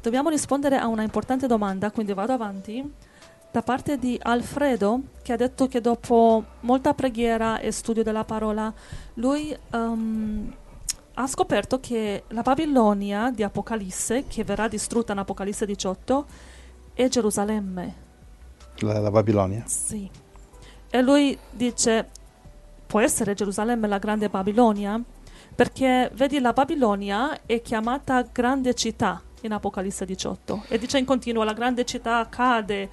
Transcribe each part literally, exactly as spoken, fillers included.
dobbiamo rispondere a una importante domanda, quindi vado avanti, da parte di Alfredo, che ha detto che dopo molta preghiera e studio della parola, lui um, ha scoperto che la Babilonia di Apocalisse, che verrà distrutta in Apocalisse diciotto, è Gerusalemme. La, la Babilonia? Sì. E lui dice, può essere Gerusalemme la grande Babilonia? Perché, vedi, la Babilonia è chiamata grande città in Apocalisse diciotto. E dice in continuo, la grande città cade,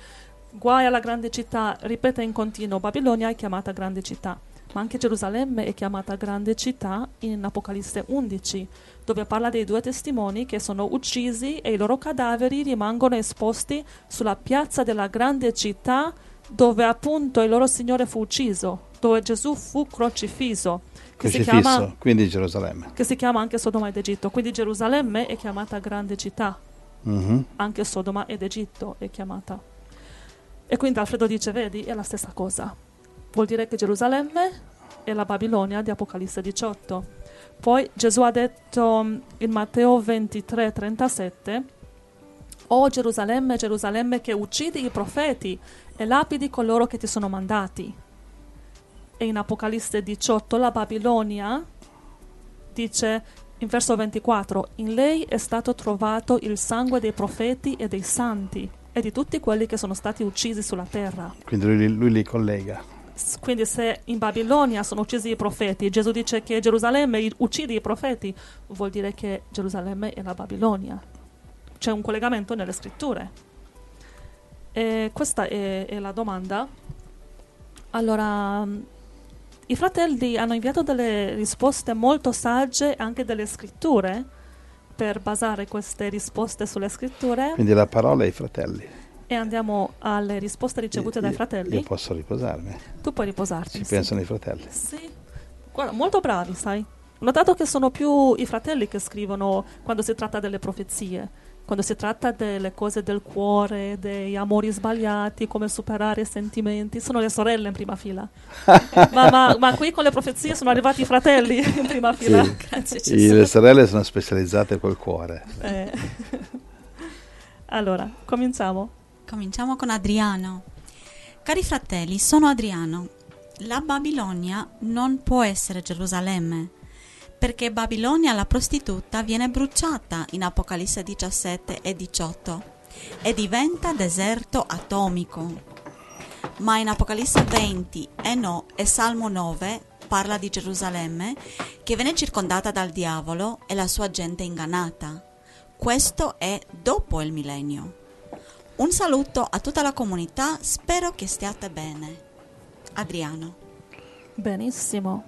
guai alla grande città, ripete in continuo, Babilonia è chiamata grande città. Ma anche Gerusalemme è chiamata grande città in Apocalisse undici, dove parla dei due testimoni che sono uccisi e i loro cadaveri rimangono esposti sulla piazza della grande città, dove appunto il loro Signore fu ucciso, dove Gesù fu crocifisso, che crocifisso, si chiama, quindi Gerusalemme, che si chiama anche Sodoma ed Egitto. Quindi Gerusalemme è chiamata grande città, mm-hmm. Anche Sodoma ed Egitto è chiamata. E quindi Alfredo dice, vedi, è la stessa cosa, vuol dire che Gerusalemme è la Babilonia di Apocalisse diciotto. Poi Gesù ha detto in Matteo ventitré trentasette, o Gerusalemme, Gerusalemme, che uccidi i profeti e lapidi coloro che ti sono mandati. E in Apocalisse diciotto la Babilonia dice in verso ventiquattro, in lei è stato trovato il sangue dei profeti e dei santi e di tutti quelli che sono stati uccisi sulla terra. Quindi lui, lui li collega. S- quindi se in Babilonia sono uccisi i profeti, Gesù dice che Gerusalemme uccide i profeti, vuol dire che Gerusalemme è la Babilonia. C'è un collegamento nelle scritture. E questa è, è la domanda. Allora, i fratelli hanno inviato delle risposte molto sagge, anche delle scritture, per basare queste risposte sulle scritture. Quindi la parola ai fratelli. E andiamo alle risposte ricevute io, dai fratelli. Io posso riposarmi. Tu puoi riposarti. Ci sì. Pensano i fratelli. Sì. Guarda, molto bravi, sai. Ho notato che sono più i fratelli che scrivono quando si tratta delle profezie. Quando si tratta delle cose del cuore, degli amori sbagliati, come superare i sentimenti, sono le sorelle in prima fila. ma, ma, ma qui con le profezie sono arrivati i fratelli in prima fila. Sì. Grazie, ci le sorelle sono specializzate col cuore. Eh. Allora, cominciamo. Cominciamo con Adriano. Cari fratelli, sono Adriano. La Babilonia non può essere Gerusalemme, perché Babilonia la prostituta viene bruciata in Apocalisse diciassette e diciotto e diventa deserto atomico. Ma in Apocalisse venti e, no, e Salmo nove parla di Gerusalemme che viene circondata dal diavolo e la sua gente ingannata. Questo è dopo il millennio. Un saluto a tutta la comunità, spero che stiate bene. Adriano. Benissimo.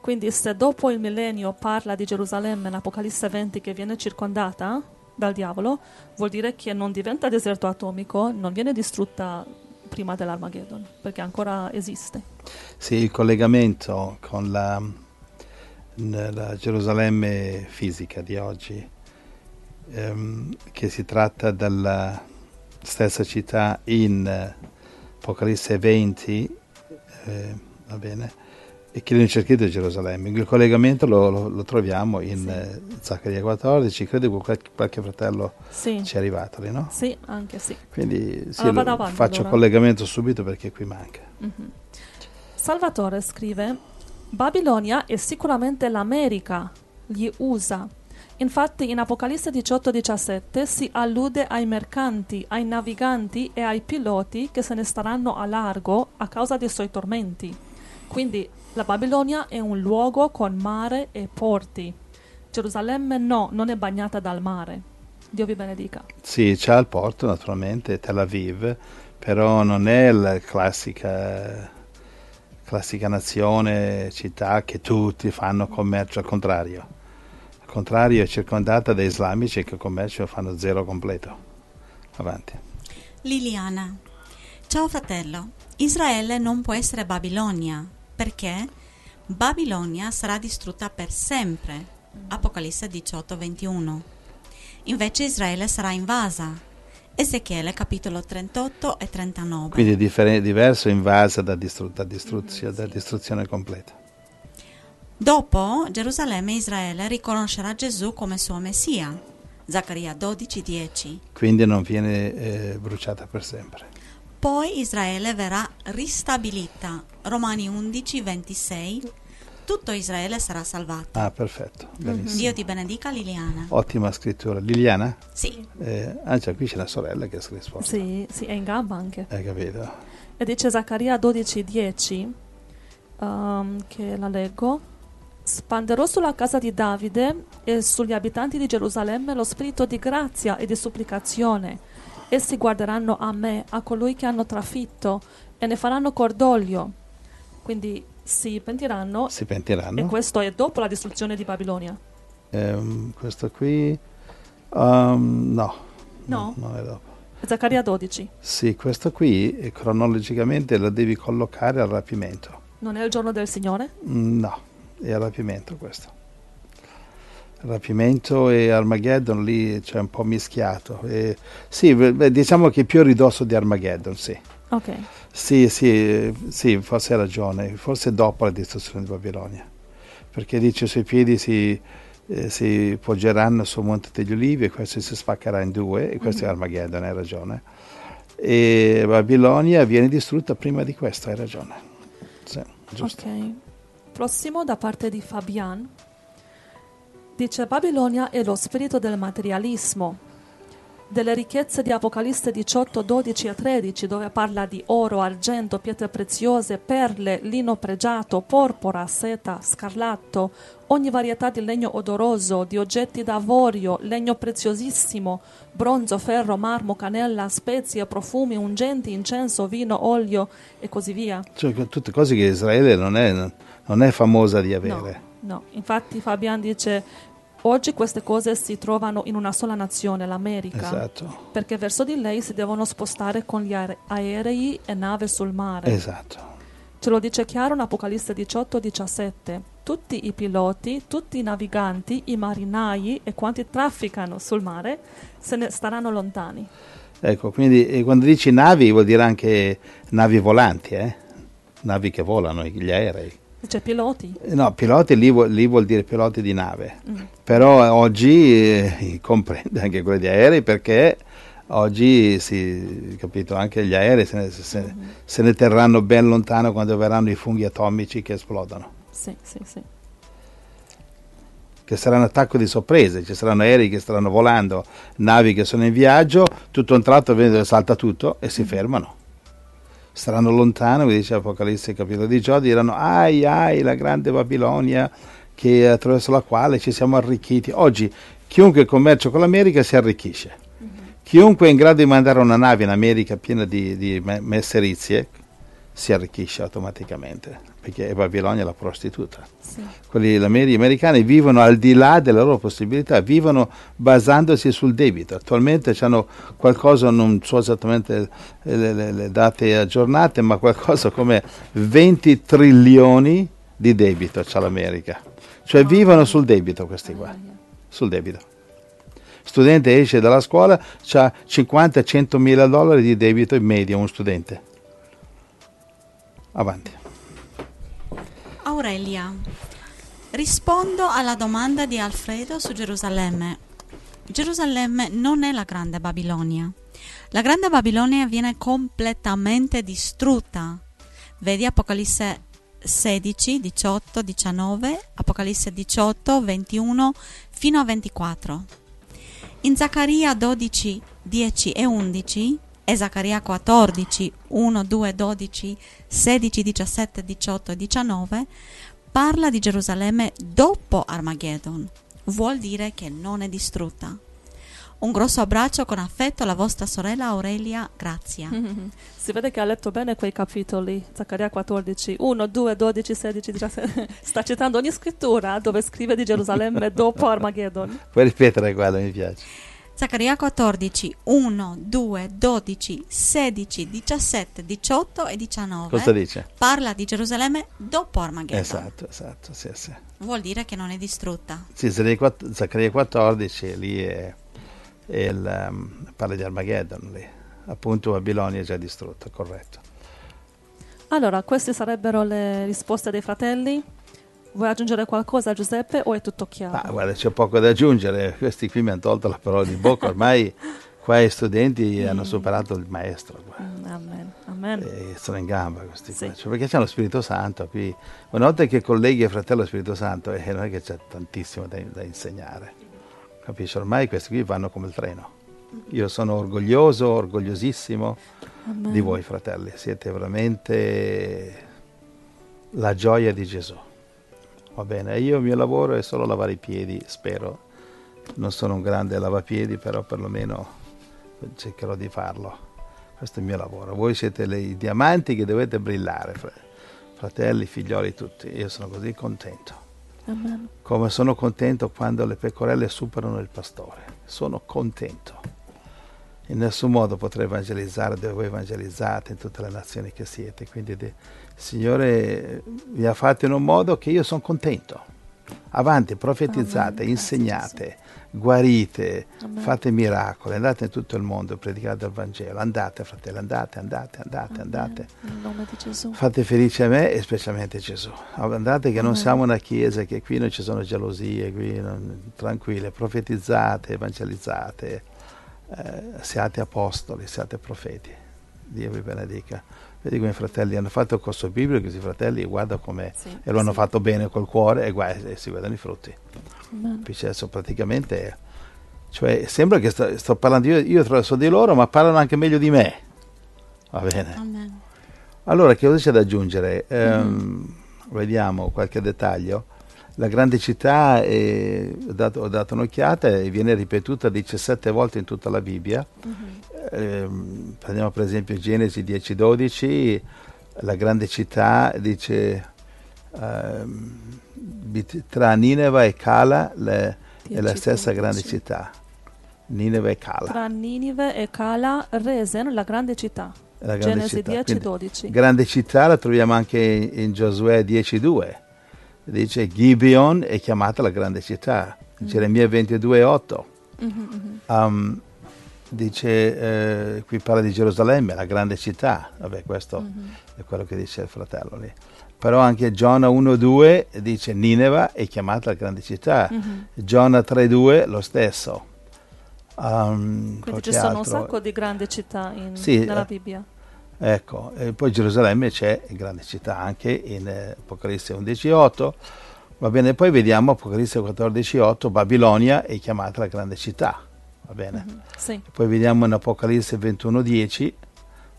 Quindi se dopo il millennio parla di Gerusalemme in Apocalisse venti che viene circondata dal diavolo, vuol dire che non diventa deserto atomico, non viene distrutta prima dell'Armageddon, perché ancora esiste. Sì, il collegamento con la, la Gerusalemme fisica di oggi, ehm, che si tratta della stessa città in Apocalisse venti, eh, va bene, e che l'incerchito di Gerusalemme. Il collegamento lo, lo, lo troviamo in sì. eh, Zaccaria quattordici, credo che qualche fratello sì. ci è arrivato lì, no? Sì, anche sì. Quindi sì, allora, avanti, faccio allora. collegamento subito perché qui manca. Mm-hmm. Salvatore scrive, Babilonia è sicuramente l'America, gli U S A. Infatti in Apocalisse diciotto diciassette si allude ai mercanti, ai naviganti e ai piloti che se ne staranno a largo a causa dei suoi tormenti. Quindi la Babilonia è un luogo con mare e porti. Gerusalemme no, non è bagnata dal mare. Dio vi benedica. Sì, c'è il porto naturalmente, Tel Aviv, però non è la classica, classica nazione, città che tutti fanno commercio, al contrario. Al contrario è circondata da islamici che commercio fanno zero completo. Avanti. Liliana. Ciao fratello, Israele non può essere Babilonia. Perché Babilonia sarà distrutta per sempre, Apocalisse diciotto ventuno. Invece Israele sarà invasa, Ezechiele capitolo trentotto e trentanove. Quindi è differ- diverso invasa da, distru- da, distruzio- da distruzione completa. Dopo, Gerusalemme e Israele riconoscerà Gesù come suo Messia, Zaccaria dodici dieci. Quindi non viene eh, bruciata per sempre. Poi Israele verrà ristabilita. Romani undici ventisei. Tutto Israele sarà salvato. Ah, perfetto. Benissimo. Dio ti benedica, Liliana. Ottima scrittura. Liliana? Sì. Eh, ah, già, qui c'è la sorella che ha scritto. Sì, sì, è in gamba anche. Hai capito. E dice Zaccaria dodici dieci, um, che la leggo. Spanderò sulla casa di Davide e sugli abitanti di Gerusalemme lo spirito di grazia e di supplicazione. Essi guarderanno a me, a colui che hanno trafitto, e ne faranno cordoglio. Quindi... Si pentiranno, si pentiranno, e questo è dopo la distruzione di Babilonia. Ehm, questo qui, um, no, no, non è dopo. Zaccaria dodici. Sì, questo qui cronologicamente lo devi collocare al rapimento. Non è il giorno del Signore? No, è al rapimento questo. Rapimento e Armageddon lì c'è un po' mischiato. E, sì, beh, diciamo che è più a ridosso di Armageddon, sì. Ok. Sì, sì, sì, forse hai ragione, forse dopo la distruzione di Babilonia, perché dice i suoi piedi si, eh, si poggeranno sul Monte degli Ulivi e questo si spaccherà in due, e questo mm-hmm. è Armageddon, hai ragione, e Babilonia viene distrutta prima di questo, hai ragione. Sì, giusto. Ok, prossimo da parte di Fabian, dice Babilonia è lo spirito del materialismo, delle ricchezze di Apocalisse diciotto, dodici e tredici, dove parla di oro, argento, pietre preziose, perle, lino pregiato, porpora, seta, scarlatto, ogni varietà di legno odoroso, di oggetti d'avorio, legno preziosissimo, bronzo, ferro, marmo, cannella, spezie, profumi, ungenti, incenso, vino, olio e così via. Cioè tutte cose che Israele non è, non è famosa di avere. No, no. Infatti Fabian dice... Oggi queste cose si trovano in una sola nazione, l'America, esatto. Perché verso di lei si devono spostare con gli aerei e navi sul mare. Esatto. Ce lo dice chiaro in Apocalisse diciotto diciassette. Tutti i piloti, tutti i naviganti, i marinai e quanti trafficano sul mare se ne staranno lontani. Ecco, quindi quando dici navi vuol dire anche navi volanti, eh? Navi che volano, gli aerei. Cioè piloti? No, piloti lì, lì vuol dire piloti di nave, mm. Però oggi eh, comprende anche quelli di aerei, perché oggi si, capito, anche gli aerei se ne, se, mm. se ne terranno ben lontano quando verranno i funghi atomici che esplodono. Sì, sì, sì. Che sarà un attacco di sorprese, ci saranno aerei che staranno volando, navi che sono in viaggio, tutto un tratto salta tutto e si mm. fermano. Saranno lontano, come dice Apocalisse capitolo diciotto, diranno ai ai la grande Babilonia che, attraverso la quale ci siamo arricchiti. Oggi chiunque commercia con l'America si arricchisce, mm-hmm. chiunque è in grado di mandare una nave in America piena di, di messerizie si arricchisce automaticamente, perché Babilonia è la prostituta. Sì. Quelli, gli americani vivono al di là delle loro possibilità, vivono basandosi sul debito. Attualmente hanno qualcosa, non so esattamente le, le, le date aggiornate, ma qualcosa come venti trilioni di debito c'ha l'America. Cioè oh, vivono sul debito questi qua, sul debito. Studente esce dalla scuola, c'ha cinquanta centomila dollari di debito in media un studente. Avanti. Aurelia, rispondo alla domanda di Alfredo su Gerusalemme. Gerusalemme non è la grande Babilonia. La grande Babilonia viene completamente distrutta. Vedi Apocalisse sedici, diciotto, diciannove, Apocalisse diciotto, ventuno fino a ventiquattro. In Zaccaria dodici, dieci e undici e Zaccaria quattordici, uno, due, dodici, sedici, diciassette, diciotto e diciannove parla di Gerusalemme dopo Armageddon. Vuol dire che non è distrutta. Un grosso abbraccio con affetto alla vostra sorella Aurelia, Grazia. Mm-hmm. Si vede che ha letto bene quei capitoli, Zaccaria quattordici, uno, due, dodici, sedici, diciassette. Sta citando ogni scrittura dove scrive di Gerusalemme dopo Armageddon. Puoi ripetere quello, mi piace. Zaccaria quattordici, uno, due, dodici, sedici, diciassette, diciotto e diciannove. Cosa dice? Parla di Gerusalemme dopo Armageddon. Esatto, esatto, sì, sì. Vuol dire che non è distrutta. Sì, Zaccaria quattordici, lì è, è il, um, parla di Armageddon, lì. Appunto Babilonia è già distrutta, corretto. Allora, queste sarebbero le risposte dei fratelli. Vuoi aggiungere qualcosa, Giuseppe, o è tutto chiaro? Ah, guarda, c'è poco da aggiungere. Questi qui mi hanno tolto la parola di bocca. Ormai qua i studenti mm. hanno superato il maestro. Mm, amen, amen. E sono in gamba questi sì. qua. Cioè, perché c'è lo Spirito Santo qui. Una volta che colleghi e fratello lo Spirito Santo, eh, non è che c'è tantissimo da, da insegnare. Capisci? Ormai questi qui vanno come il treno. Io sono orgoglioso, orgogliosissimo amen. Di voi, fratelli. Siete veramente la gioia di Gesù. Va bene, io il mio lavoro è solo lavare i piedi, spero. Non sono un grande lavapiedi, però perlomeno cercherò di farlo. Questo è il mio lavoro. Voi siete i diamanti che dovete brillare, fratelli, figlioli, tutti. Io sono così contento. Amen. Come sono contento quando le pecorelle superano il pastore. Sono contento. In nessun modo potrei evangelizzare dove voi evangelizzate, in tutte le nazioni che siete. Quindi de- Signore vi ha fatto in un modo che io sono contento. Avanti, profetizzate, amen. Insegnate, guarite, amen. Fate miracoli, andate in tutto il mondo, predicate il Vangelo. Andate, fratelli, andate, andate, andate, amen. Andate. Nel nome di Gesù. Fate felice a me e specialmente Gesù. Andate che amen. Non siamo una chiesa, che qui non ci sono gelosie, qui non, tranquille, profetizzate, evangelizzate, eh, siate apostoli, siate profeti. Dio vi benedica. Vedi come i fratelli hanno fatto il corso biblico, questi fratelli guarda come sì, e lo hanno sì. fatto bene col cuore e, guarda, e si vedono i frutti. Adesso praticamente, cioè, sembra che sto, sto parlando io, io tra di loro, ma parlano anche meglio di me. Va bene. Amen. Allora, che cosa c'è da aggiungere? Ehm, vediamo qualche dettaglio. La grande città, è, ho, dato, ho dato un'occhiata, e viene ripetuta diciassette volte in tutta la Bibbia. Uh-huh. Eh, prendiamo per esempio Genesi dieci dodici, la grande città dice eh, tra Nineva e Cala le, dieci, è la stessa dodici. Grande città Nineva e Cala, tra Nineva e Cala Resen la grande città, la grande Genesi città. dieci dodici. Grande città la troviamo anche in, in Giosuè dieci due, dice Gibeon è chiamata la grande città. mm. Geremia ventidue otto. mm-hmm, mm-hmm. um, Dice, eh, qui parla di Gerusalemme, la grande città. Vabbè, questo mm-hmm. è quello che dice il fratello lì. Però anche Giona uno due dice Nineva è chiamata la grande città. Mm-hmm. Giona tre due lo stesso. Um, Quindi ci sono altro. Un sacco di grandi città in, sì, nella Bibbia. Eh, ecco, e poi Gerusalemme c'è grande città anche in eh, Apocalisse undici otto. Va bene, poi vediamo Apocalisse quattordici otto, Babilonia è chiamata la grande città. Va bene. Mm-hmm, sì. Poi vediamo in Apocalisse ventuno dieci,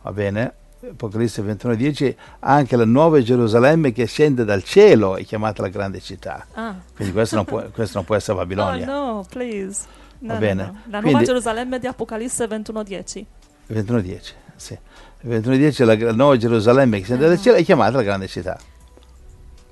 va bene? Apocalisse ventuno dieci, anche la nuova Gerusalemme che scende dal cielo è chiamata la grande città. Ah. Quindi questo non può, questo non può essere Babilonia. Oh, no, please. No, va bene. No, no. La nuova Quindi, Gerusalemme di Apocalisse ventuno dieci. ventuno dieci, sì. ventuno dieci, la, la nuova Gerusalemme che scende ah. dal cielo è chiamata la grande città.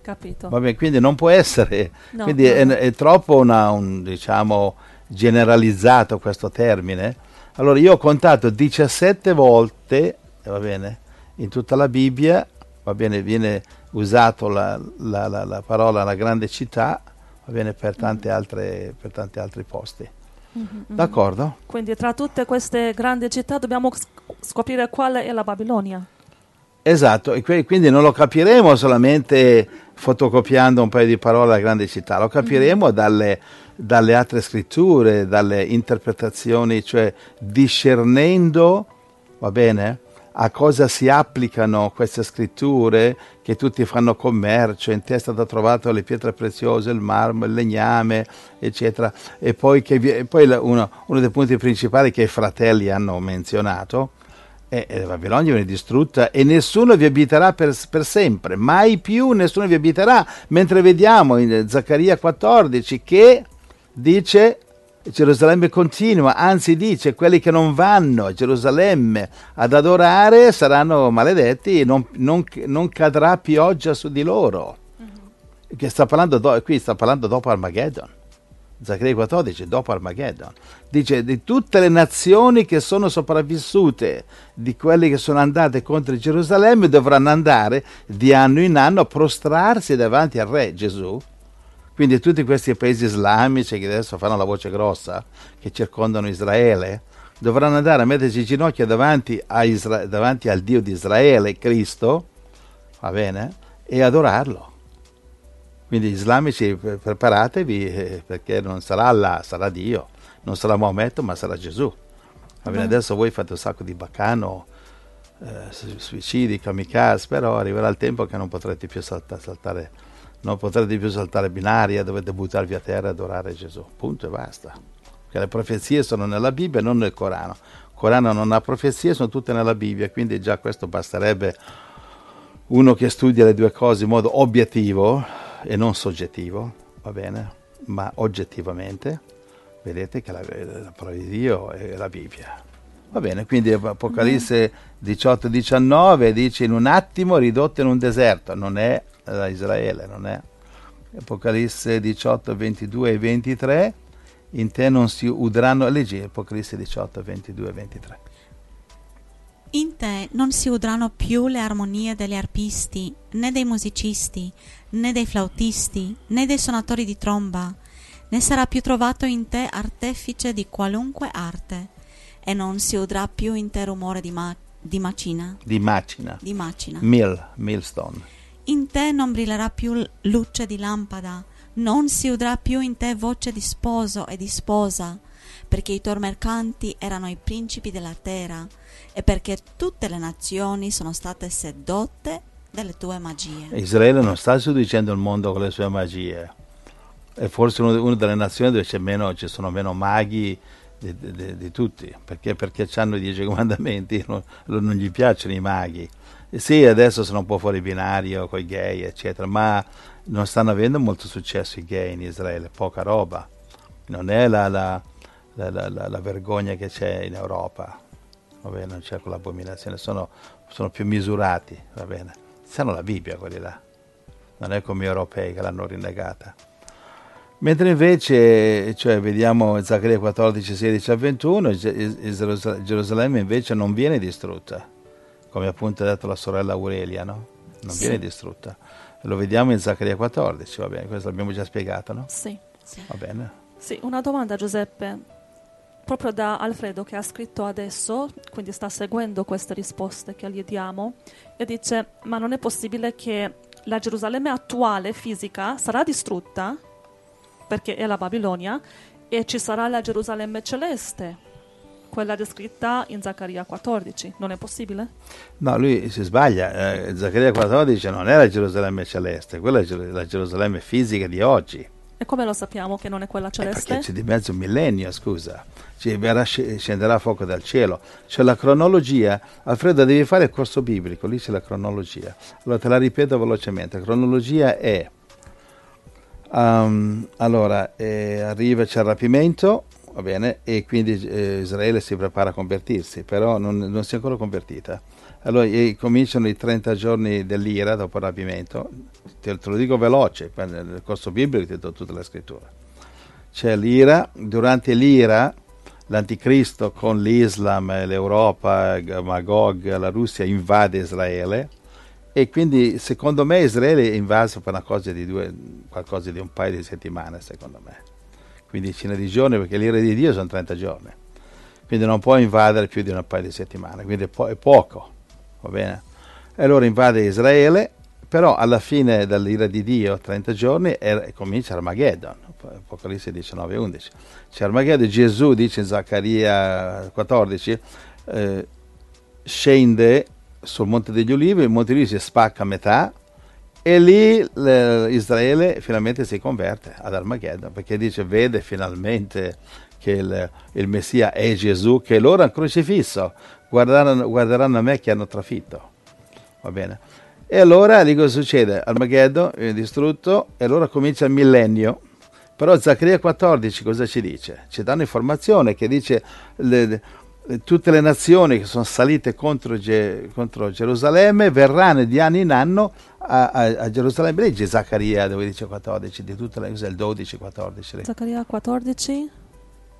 Capito. Va bene, quindi non può essere. No, quindi no. È, è troppo una, un, diciamo... generalizzato questo termine. Allora io ho contato diciassette volte, va bene, in tutta la Bibbia, va bene, viene usato la, la, la, la parola la grande città, va bene, per tante altre, per tanti altri posti. Mm-hmm. D'accordo? Quindi tra tutte queste grandi città dobbiamo scoprire quale è la Babilonia. Esatto, e que- quindi non lo capiremo solamente fotocopiando un paio di parole alla grande città, lo capiremo mm-hmm. dalle dalle altre scritture, dalle interpretazioni, cioè discernendo, va bene, a cosa si applicano queste scritture che tutti fanno commercio, in testa da trovato le pietre preziose, il marmo, il legname, eccetera. E poi, che vi, e poi la, uno, uno dei punti principali che i fratelli hanno menzionato è che Babilonia viene distrutta e nessuno vi abiterà per, per sempre, mai più nessuno vi abiterà, mentre vediamo in Zaccaria quattordici che dice Gerusalemme continua, anzi dice quelli che non vanno a Gerusalemme ad adorare saranno maledetti e non, non, non cadrà pioggia su di loro. Uh-huh. Che sta parlando do, qui sta parlando dopo Armageddon. Zaccaria quattordici, dopo Armageddon. Dice di tutte le nazioni che sono sopravvissute, di quelle che sono andate contro Gerusalemme, dovranno andare di anno in anno a prostrarsi davanti al re Gesù. Quindi tutti questi paesi islamici che adesso fanno la voce grossa, che circondano Israele, dovranno andare a mettersi in ginocchio davanti, a Isra- davanti al Dio di Israele, Cristo, va bene, e adorarlo. Quindi gli islamici, preparatevi, perché non sarà Allah, sarà Dio, non sarà Maometto, ma sarà Gesù. Vabbè, adesso voi fate un sacco di baccano, eh, suicidi, kamikaze, però arriverà il tempo che non potrete più salta, saltare non potrete più saltare binaria, dovete buttarvi a terra e adorare Gesù, punto e basta, perché le profezie sono nella Bibbia e non nel Corano. Il Corano non ha profezie, sono tutte nella Bibbia, quindi già questo basterebbe, uno che studia le due cose in modo obiettivo e non soggettivo, va bene, ma oggettivamente vedete che la, la parola di Dio è la Bibbia. Va bene, quindi Apocalisse diciotto diciannove dice in un attimo ridotto in un deserto, non è eh, Israele, non è. Apocalisse diciotto ventidue e ventitré, in te non si udranno, leggi Apocalisse diciotto ventidue e ventitré. In te non si udranno più le armonie degli arpisti, né dei musicisti, né dei flautisti, né dei suonatori di tromba, né sarà più trovato in te artefice di qualunque arte, e non si udrà più in te rumore di, ma- di macina. Di macina. Di macina. Mill, millstone. In te non brillerà più l- luce di lampada, non si udrà più in te voce di sposo e di sposa, perché i tuoi mercanti erano i principi della terra, e perché tutte le nazioni sono state sedotte dalle tue magie. Israele non sta seducendo il mondo con le sue magie. È forse una delle nazioni dove c'è meno, ci sono meno maghi di, di, di tutti, perché, perché hanno i dieci comandamenti, non, non gli piacciono i maghi. E sì, adesso sono un po' fuori binario con i gay, eccetera, ma non stanno avendo molto successo i gay in Israele, poca roba. Non è la, la, la, la, la vergogna che c'è in Europa, va bene, non c'è quell'abominazione, sono, sono più misurati, va bene. Sanno la Bibbia quelli là, non è come gli europei che l'hanno rinnegata. Mentre invece, cioè vediamo Zaccaria quattordici, sedici a ventuno, Gerusalemme invece non viene distrutta, come appunto ha detto la sorella Aurelia, no? Non sì. viene distrutta. Lo vediamo in Zaccaria quattordici, va bene, questo l'abbiamo già spiegato, no? Sì. sì. Va bene. Sì, una domanda, Giuseppe, proprio da Alfredo che ha scritto adesso, quindi sta seguendo queste risposte che gli diamo, e dice, ma non è possibile che la Gerusalemme attuale, fisica, sarà distrutta? Perché è la Babilonia, e ci sarà la Gerusalemme celeste, quella descritta in Zaccaria quattordici. Non è possibile? No, lui si sbaglia. Eh, Zaccaria quattordici non è la Gerusalemme celeste, quella è la Gerusalemme fisica di oggi. E come lo sappiamo che non è quella celeste? Eh, perché c'è di mezzo un millennio, scusa. Ci verrà, scenderà fuoco dal cielo. C'è la cronologia. Alfredo, devi fare il corso biblico, lì c'è la cronologia. Allora te la ripeto velocemente. La cronologia è... Um, allora eh, arriva, c'è il rapimento, va bene, e quindi eh, Israele si prepara a convertirsi, però non, non si è ancora convertita. Allora eh, cominciano i trenta giorni dell'ira dopo il rapimento, te, te lo dico veloce, per, nel corso biblico ti do tutta la scrittura. C'è l'ira, durante l'ira l'anticristo con l'Islam, l'Europa, Magog, la Russia invade Israele. E quindi secondo me Israele è invaso per una cosa di due, qualcosa di un paio di settimane, secondo me. Quindicina di giorni, perché l'ira di Dio sono trenta giorni. Quindi non può invadere più di un paio di settimane, quindi è, po- è poco, va bene? E allora invade Israele, però alla fine dall'ira di Dio, trenta giorni, è, comincia Armageddon, Apocalisse diciannove undici. C'è Armageddon, Gesù dice in Zaccaria quattordici, eh, scende... sul Monte degli Ulivi, il Monte degli Ulivi si spacca a metà e lì Israele finalmente si converte ad Armageddon, perché dice, vede finalmente che il, il Messia è Gesù, che loro hanno crocifisso, guarderanno, guarderanno a me che hanno trafitto, va bene? E allora lì cosa succede? Armageddon è distrutto e allora comincia il millennio. Però Zaccaria quattordici cosa ci dice? Ci dà un'informazione che dice... Le, tutte le nazioni che sono salite contro, Ge- contro Gerusalemme verranno di anno in anno a, a, a Gerusalemme. Leggi Zaccaria dove dice quattordici, di tutte le cose, il dodici quattordici. Zaccaria quattordici?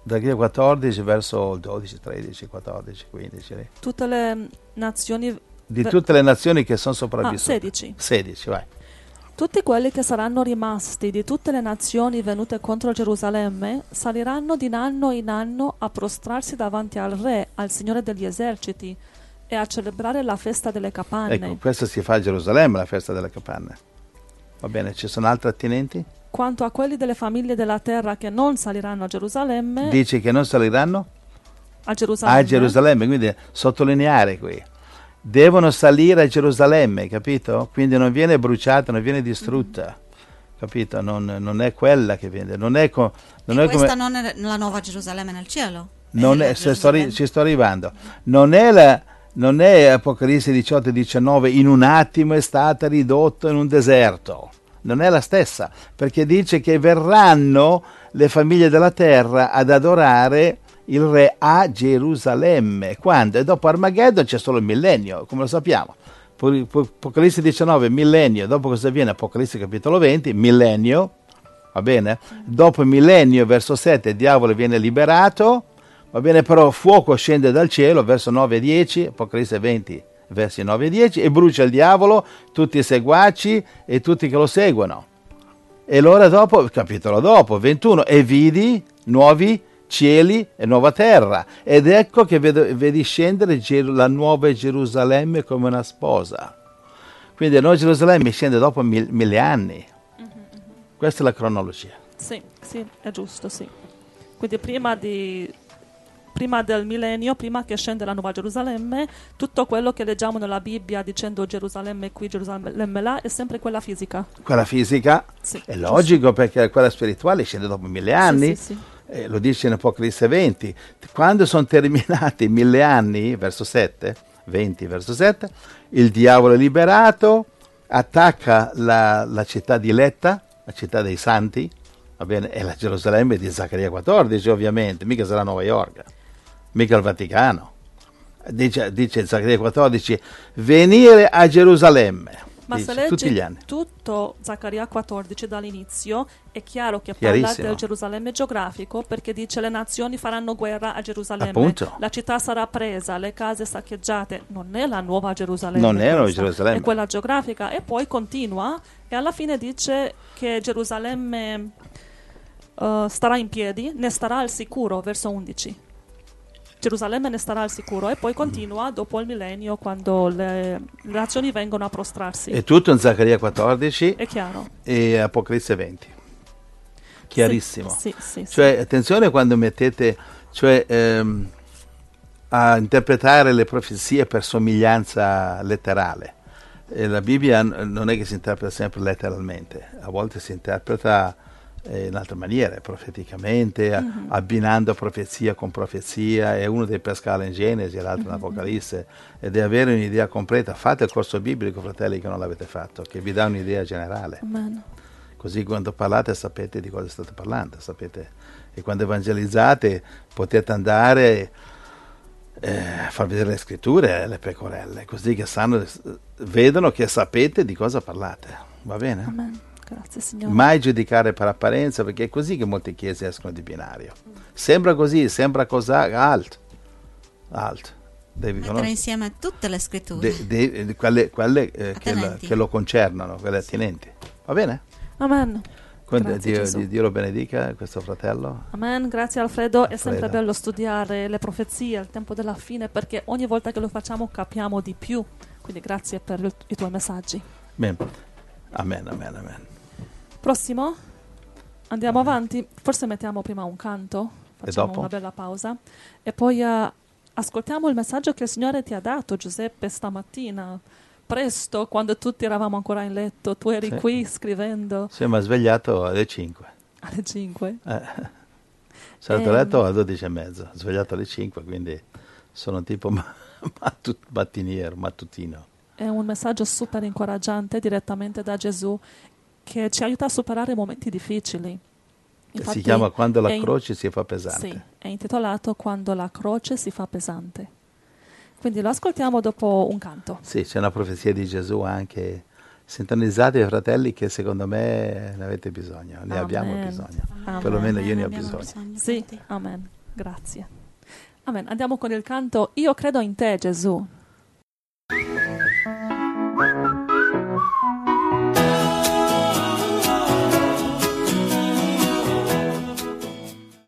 Zaccaria quattordici verso il dodici, tredici, quattordici, quindici. Lì. Tutte le nazioni... Di tutte le nazioni che sono sopravvissute. Ah, sedici. sedici, vai. Tutti quelli che saranno rimasti di tutte le nazioni venute contro Gerusalemme saliranno di anno in anno a prostrarsi davanti al Re, al Signore degli eserciti, e a celebrare la festa delle capanne. Ecco, questo si fa a Gerusalemme, la festa delle capanne. Va bene, ci sono altri attinenti? Quanto a quelli delle famiglie della terra che non saliranno a Gerusalemme... Dice che non saliranno? A Gerusalemme. A Gerusalemme, quindi sottolineare qui. Devono salire a Gerusalemme, capito? Quindi non viene bruciata, non viene distrutta. Mm. Capito? Non, non è quella che viene. Non è co- non è questa come... non è la nuova Gerusalemme nel cielo? Non è, se sto ri- ci sto arrivando. Non è la... Non è Apocalisse diciotto e diciannove, in un attimo è stata ridotta in un deserto. Non è la stessa, perché dice che verranno le famiglie della terra ad adorare il re a Gerusalemme. Quando? E dopo Armageddon c'è solo il millennio, come lo sappiamo. Apocalisse diciannove, millennio. Dopo cosa avviene? Apocalisse capitolo venti, millennio. Va bene? Dopo il millennio, verso sette, il diavolo viene liberato. Va bene, però fuoco scende dal cielo, verso nove e dieci, Apocalisse venti, versi nove e dieci, e brucia il diavolo, tutti i seguaci e tutti che lo seguono. E l'ora dopo, il capitolo dopo, ventuno, e vidi nuovi cieli e nuova terra. Ed ecco che vedo, vedi scendere la nuova Gerusalemme come una sposa. Quindi la nuova Gerusalemme scende dopo mil, mille anni. Mm-hmm. Questa è la cronologia. Sì, sì, è giusto, sì. Quindi prima di... prima del millennio, prima che scende la nuova Gerusalemme, tutto quello che leggiamo nella Bibbia dicendo Gerusalemme qui, Gerusalemme là, è sempre quella fisica. Quella fisica? Sì. È logico, perché quella spirituale scende dopo mille anni, sì, sì, sì. Eh, lo dice in Apocalisse venti. Quando sono terminati mille anni, verso sette, venti verso sette, il diavolo è liberato, attacca la, la città diletta, la città dei santi, va bene? È la Gerusalemme di Zaccaria quattordici, ovviamente, mica sarà Nuova York. Mica il Vaticano. Dice, dice Zaccaria quattordici, venire a Gerusalemme. Ma dice, se leggi tutti gli anni. Tutto Zaccaria quattordici dall'inizio, è chiaro che parla del Gerusalemme geografico, perché dice le nazioni faranno guerra a Gerusalemme. Appunto. La città sarà presa, le case saccheggiate. Non è la nuova Gerusalemme. Non è la nuova Gerusalemme. È quella geografica. E poi continua e alla fine dice che Gerusalemme uh, starà in piedi, ne starà al sicuro, verso undici. Gerusalemme ne starà al sicuro, e poi continua dopo il millennio, quando le nazioni vengono a prostrarsi. È tutto in Zaccaria quattordici, è chiaro, e Apocalisse venti, chiarissimo. Sì, sì, sì, cioè, sì. Attenzione quando mettete, cioè, ehm, a interpretare le profezie per somiglianza letterale. E la Bibbia non è che si interpreta sempre letteralmente, a volte si interpreta in altre maniere, profeticamente, uh-huh. abbinando profezia con profezia. È uno dei pescali in Genesi e l'altro uh-huh. in Apocalisse, ed è avere un'idea completa. Fate il corso biblico, fratelli, che non l'avete fatto, che vi dà un'idea generale. Amen. Così quando parlate sapete di cosa state parlando, sapete, e quando evangelizzate potete andare a eh, far vedere le scritture alle pecorelle, così che sanno, vedono che sapete di cosa parlate. Va bene? Amen. Grazie, Signore. Mai giudicare per apparenza, perché è così che molte chiese escono di binario. Sembra così, sembra cosa alt, alt. Devi mettere conoscere. Insieme tutte le scritture, de, de, de, quelle, quelle eh, che, lo, che lo concernono, quelle attinenti. Va bene? Amen. Quindi Dio, Dio lo benedica, questo fratello. Amen, grazie Alfredo. Alfredo. È sempre bello studiare le profezie al tempo della fine, perché ogni volta che lo facciamo capiamo di più. Quindi grazie per il, i tuoi messaggi. Bene. Amen, amen, amen. Prossimo? Andiamo Amen. avanti. Forse mettiamo prima un canto, facciamo una bella pausa e poi uh, ascoltiamo il messaggio che il Signore ti ha dato, Giuseppe, stamattina presto, quando tutti eravamo ancora in letto. Tu eri sì. qui scrivendo. Sì, ma svegliato alle cinque. Alle cinque? Eh. Sono andato a letto alle dodici e mezza, svegliato alle cinque, quindi sono tipo matut- mattiniero, mattutino. È un messaggio super incoraggiante direttamente da Gesù, che ci aiuta a superare momenti difficili. Infatti, si chiama Quando la in... croce si fa pesante. Sì, è intitolato Quando la croce si fa pesante. Quindi lo ascoltiamo dopo un canto. Sì, c'è una profezia di Gesù anche. Sintonizzate, fratelli, che secondo me ne avete bisogno, ne amen. abbiamo bisogno. Amen. Perlomeno io ne ho bisogno. bisogno. Sì, amen. Grazie. Amen. Andiamo con il canto Io credo in te, Gesù.